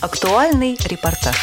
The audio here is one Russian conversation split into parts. Актуальный репортаж.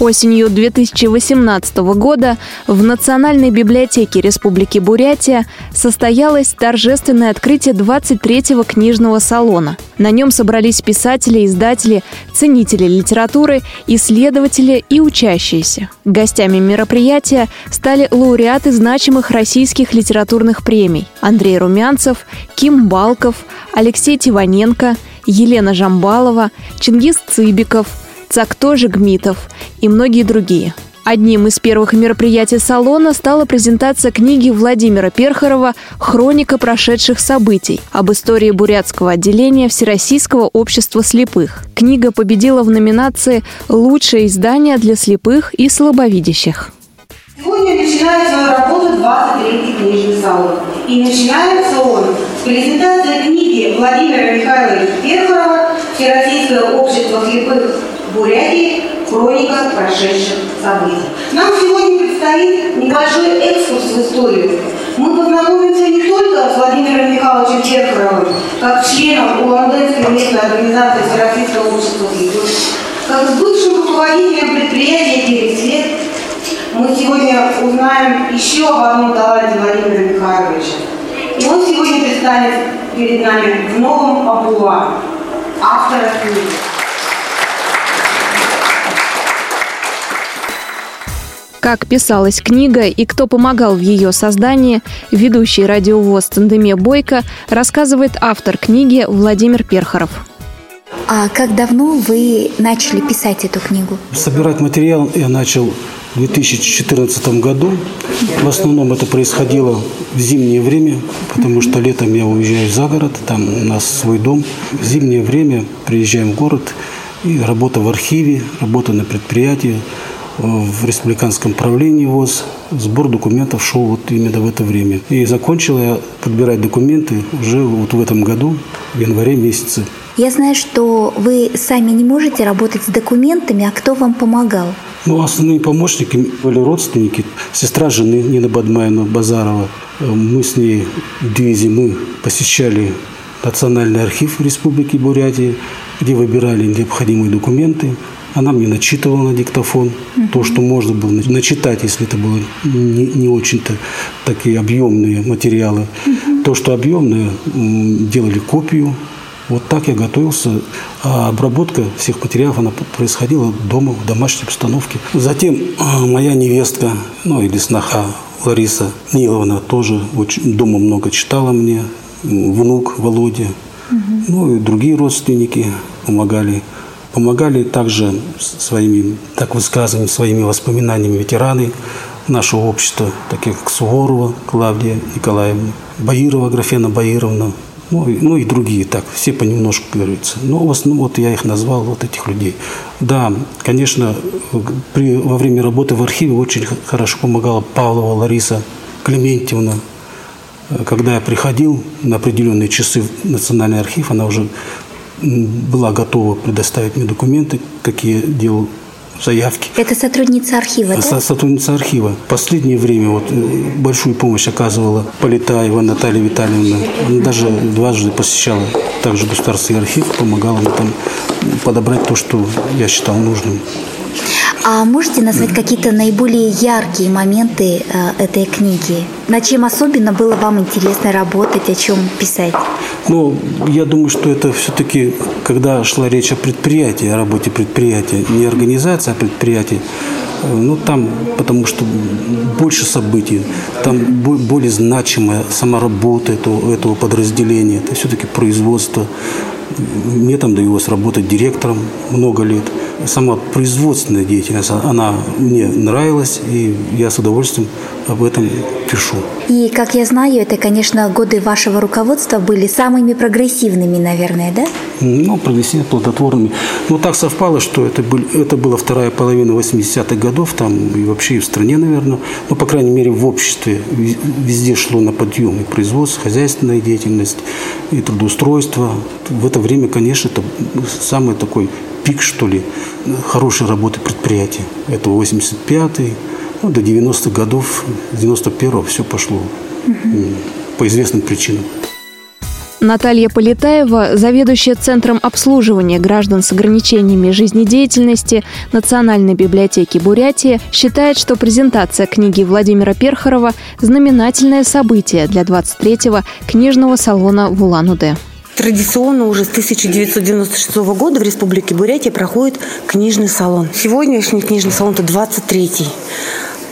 Осенью 2018 года в Национальной библиотеке Республики Бурятия состоялось торжественное открытие 23-го книжного салона. На нем собрались писатели, издатели, ценители литературы, исследователи и учащиеся. Гостями мероприятия стали лауреаты значимых российских литературных премий: Андрей Румянцев, Ким Балков, Алексей Тиваненко, Елена Жамбалова, Чингиз Цыбиков, Цакто Жигмитов и многие другие. Одним из первых мероприятий салона стала презентация книги Владимира Перхорова «Хроника прошедших событий» об истории бурятского отделения Всероссийского общества слепых. Книга победила в номинации «Лучшее издание для слепых и слабовидящих». Сегодня начинает свою работу 23-й книжный салон. И начинается он с презентации книги Владимира Михайловича Перхорова «Всероссийское общество слепых Бурятии. Хроника прошедших событий». Нам сегодня предстоит небольшой экскурс в историю. Мы познакомимся не только с Владимиром Михайловичем Перхоровым, как членом Улан-Удэнской местной организации Всероссийского общества слепых, как с бывшим руководителем предприятия «Пересвет». Мы сегодня узнаем еще об одном таланте Владимира Михайловича. И он сегодня предстанет перед нами в новом амплуа автора книги. Как писалась книга и кто помогал в ее создании, ведущий радиовоз «Цыдыпма Бойко» рассказывает автор книги Владимир Перхоров. А как давно вы начали писать эту книгу? Собирать материал я начал в 2014 году. В основном это происходило в зимнее время, потому что летом я уезжаю за город, там у нас свой дом. В зимнее время приезжаем в город, и работа в архиве, работа на предприятии, в республиканском правлении ВОС. Сбор документов шел вот именно в это время. И закончил я подбирать документы уже вот в этом году, в январе месяце. Я знаю, что вы сами не можете работать с документами, а кто вам помогал? Ну, основные помощники были родственники. Сестра жены Нина Бадмайна-Базарова. Мы с ней две зимы посещали Национальный архив Республики Бурятия, где выбирали необходимые документы. Она мне начитывала на диктофон то, что можно было начитать, если это было не очень-то такие объемные материалы. То, что объемные, делали копию. Вот так я готовился. А обработка всех материалов, она происходила дома, в домашней обстановке. Затем моя невестка, ну или сноха Лариса Ниловна, тоже очень, дома много читала мне. Внук Володя, ну и другие родственники помогали. Помогали также своими, так высказанными, своими воспоминаниями ветераны нашего общества, таких как Суворова Клавдия Николаевна, Баирова Графена Баировна, ну и другие, так, все понемножку, как говорится. Но в основном вот я их назвал, вот этих людей. Да, конечно, во время работы в архиве очень хорошо помогала Павлова Лариса Климентьевна. Когда я приходил на определенные часы в Национальный архив, она уже была готова предоставить мне документы, какие делал заявки. Это сотрудница архива, да? Сотрудница архива. В последнее время вот большую помощь оказывала Полетаева Наталья Витальевна. Она даже дважды посещала также государственный архив, помогала мне там подобрать то, что я считал нужным. А можете назвать какие-то наиболее яркие моменты этой книги? На чем особенно было вам интересно работать, о чем писать? Ну, я думаю, что это все-таки, когда шла речь о предприятии, о работе предприятия, не организация, а предприятие, ну, там, потому что больше событий, там более значимая сама работа этого подразделения, это все-таки производство. Мне там довелось работать директором много лет. Сама производственная деятельность, она мне нравилась, и я с удовольствием об этом пишу. И, как я знаю, это, конечно, годы вашего руководства были самыми прогрессивными, наверное, да? Ну, прогрессивными, плодотворными. Но так совпало, что это была вторая половина 80-х годов, там и вообще и в стране, наверное, но, по крайней мере, в обществе везде шло на подъем и производство, хозяйственная деятельность, и трудоустройство. В это время, конечно, это самый такой пик, что ли, хорошей работы предприятия. Это 85-й, ну, до 90-х годов, 91-го все пошло по известным причинам. Наталья Полетаева, заведующая Центром обслуживания граждан с ограничениями жизнедеятельности Национальной библиотеки Бурятии, считает, что презентация книги Владимира Перхорова – знаменательное событие для 23-го книжного салона в Улан-Удэ. Традиционно уже с 1996 года в Республике Бурятия проходит книжный салон. Сегодняшний книжный салон – это 23-й.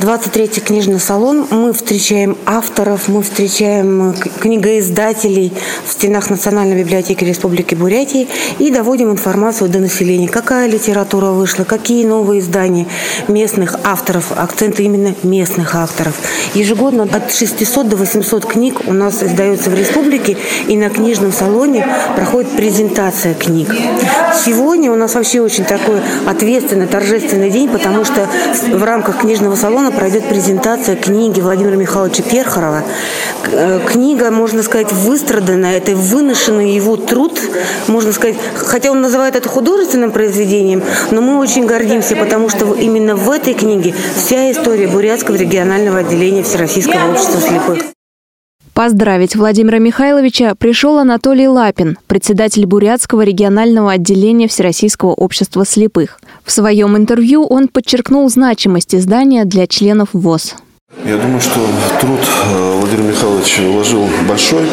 23-й книжный салон. Мы встречаем авторов, мы встречаем книгоиздателей в стенах Национальной библиотеки Республики Бурятии и доводим информацию до населения. Какая литература вышла, какие новые издания местных авторов, акценты именно местных авторов. Ежегодно от 600 до 800 книг у нас издается в республике, и на книжном салоне проходит презентация книг. Сегодня у нас вообще очень такой ответственный, торжественный день, потому что в рамках книжного салона пройдет презентация книги Владимира Михайловича Перхорова. Книга, можно сказать, выстраданная, это выношенный его труд, можно сказать, хотя он называет это художественным произведением, но мы очень гордимся, потому что именно в этой книге вся история Бурятского регионального отделения Всероссийского общества слепых. Поздравить Владимира Михайловича пришел Анатолий Лапин, председатель Бурятского регионального отделения Всероссийского общества слепых. В своем интервью он подчеркнул значимость издания для членов ВОС. Я думаю, что труд Владимир Михайлович вложил большой,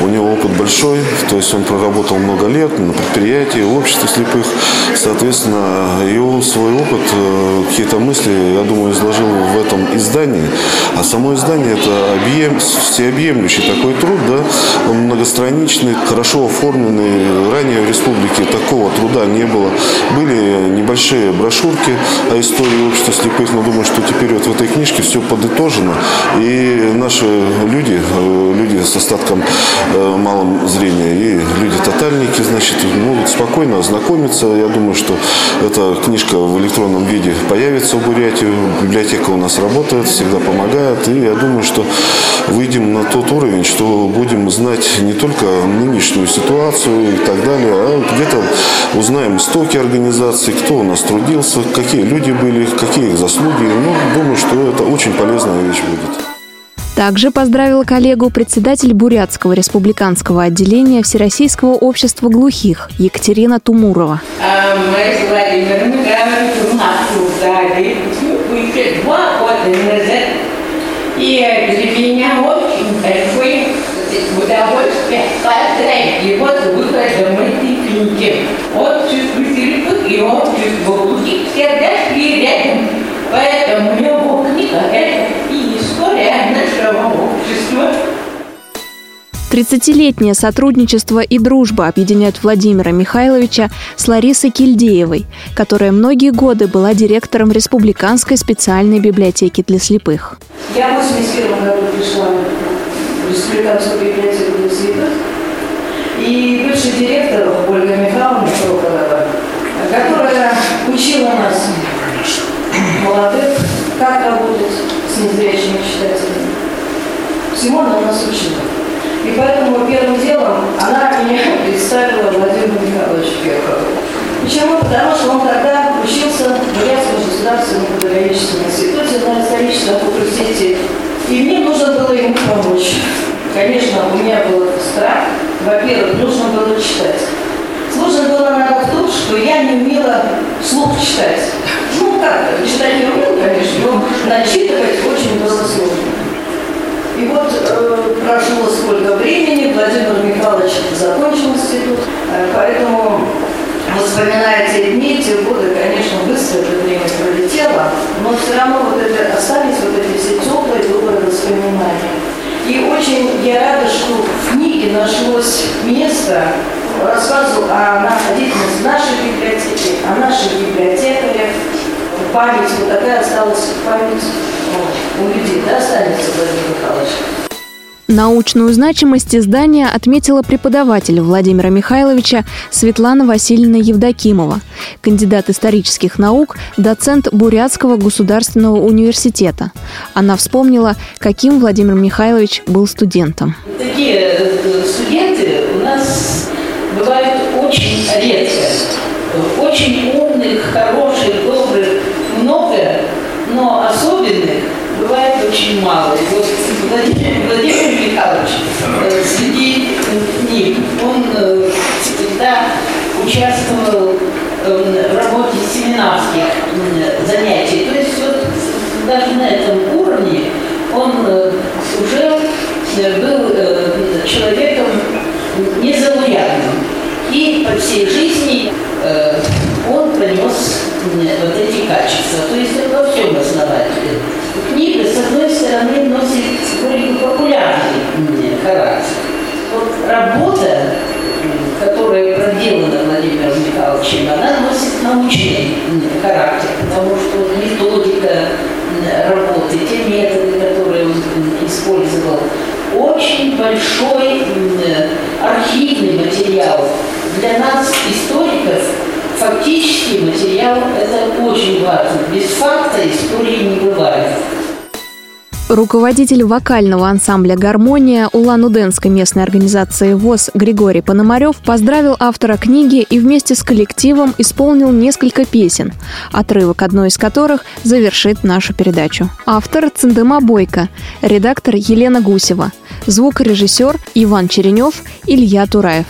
у него опыт большой, то есть он проработал много лет на предприятии, в обществе слепых, соответственно, его свой опыт, какие-то мысли, я думаю, изложил в этом издании, а само издание это всеобъемлющий такой труд, да, он многостраничный, хорошо оформленный, ранее в республике такого труда не было, были небольшие брошюрки о истории общества слепых, но думаю, что теперь вот в этой книжке все подытожено. И наши люди с остатком малым зрения, и люди-тотальники, значит, могут спокойно ознакомиться. Я думаю, что эта книжка в электронном виде появится в Бурятии. Библиотека у нас работает, всегда помогает. И я думаю, что выйдем на тот уровень, что будем знать не только нынешнюю ситуацию и так далее, а где-то узнаем истоки организации, кто у нас трудился, какие люди были, какие их заслуги. Ну, думаю, что это очень полезно. Также поздравила коллегу председатель Бурятского республиканского отделения Всероссийского общества глухих Екатерина Тумурова. Мы с Владимиром Михайловичем обсуждали уже 2 года назад, и для меня очень большое удовольствие поздравить его с выходом этой книги. Общество слепых и общество глухих всегда шли рядом, поэтому его книга – это и история нашего общества. 30-летнее сотрудничество и дружба объединяют Владимира Михайловича с Ларисой Кильдеевой, которая многие годы была директором Республиканской специальной библиотеки для слепых. Я в 1981 году пришла в Республиканскую библиотеку для слепых, и бывший директор Ольга Михайловна, которая учила нас молодых, как работать с незрячими читателями. Всему она нас учила. И поэтому первым делом она меня представила Владимиру Михайловичу Перхорову. Почему? Потому что он тогда учился в Бурятском государственном педагогическом институте на историческом факультете. И мне нужно было ему помочь. Конечно, у меня был страх. Во-первых, нужно было читать. Сложно было надо в том, что я не умела вслух читать. Ну как-то, читать не умела, конечно, но начитывать очень было сложно. И вот прошло сколько времени, Владимир Михайлович закончил институт, поэтому вспоминая те дни, те годы, конечно, быстро это время пролетело, но все равно вот это остались вот эти все теплые, добрые воспоминания. И очень я рада, что в книге нашлось место, рассказу о находительности нашей библиотеки, о наших библиотекарях. Память, вот такая осталась память у людей, да, останется Владимир Михайлович. Научную значимость издания отметила преподаватель Владимира Михайловича Светлана Васильевна Евдокимова, кандидат исторических наук, доцент Бурятского государственного университета. Она вспомнила, каким Владимир Михайлович был студентом. Такие студенты у нас бывают очень редко, очень умных, хороших, добрых, много, но особенных бывает очень мало. И вот Владимир Михайлович среди Ким, он всегда участвовал в работе семинарских занятий. То есть вот даже на этом уровне он уже был человеком незаурядным. И по всей жизни он принес вот эти качества. То есть он во всем основатель. Книга, с одной стороны, носит более популярный характер. Вот работа, которая проделана Владимиром Михайловичем, она носит научный характер, потому что методика работы, те методы, которые он использовал, очень большой архивный материал. Для нас, историков, фактический материал – это очень важно. Без факта истории не бывает. Руководитель вокального ансамбля «Гармония» Улан-Удэнской местной организации ВОС Григорий Пономарев поздравил автора книги и вместе с коллективом исполнил несколько песен, отрывок одной из которых завершит нашу передачу. Автор Цыдыпма Бойко, редактор Елена Гусева, звукорежиссер Иван Черенев, Илья Тураев.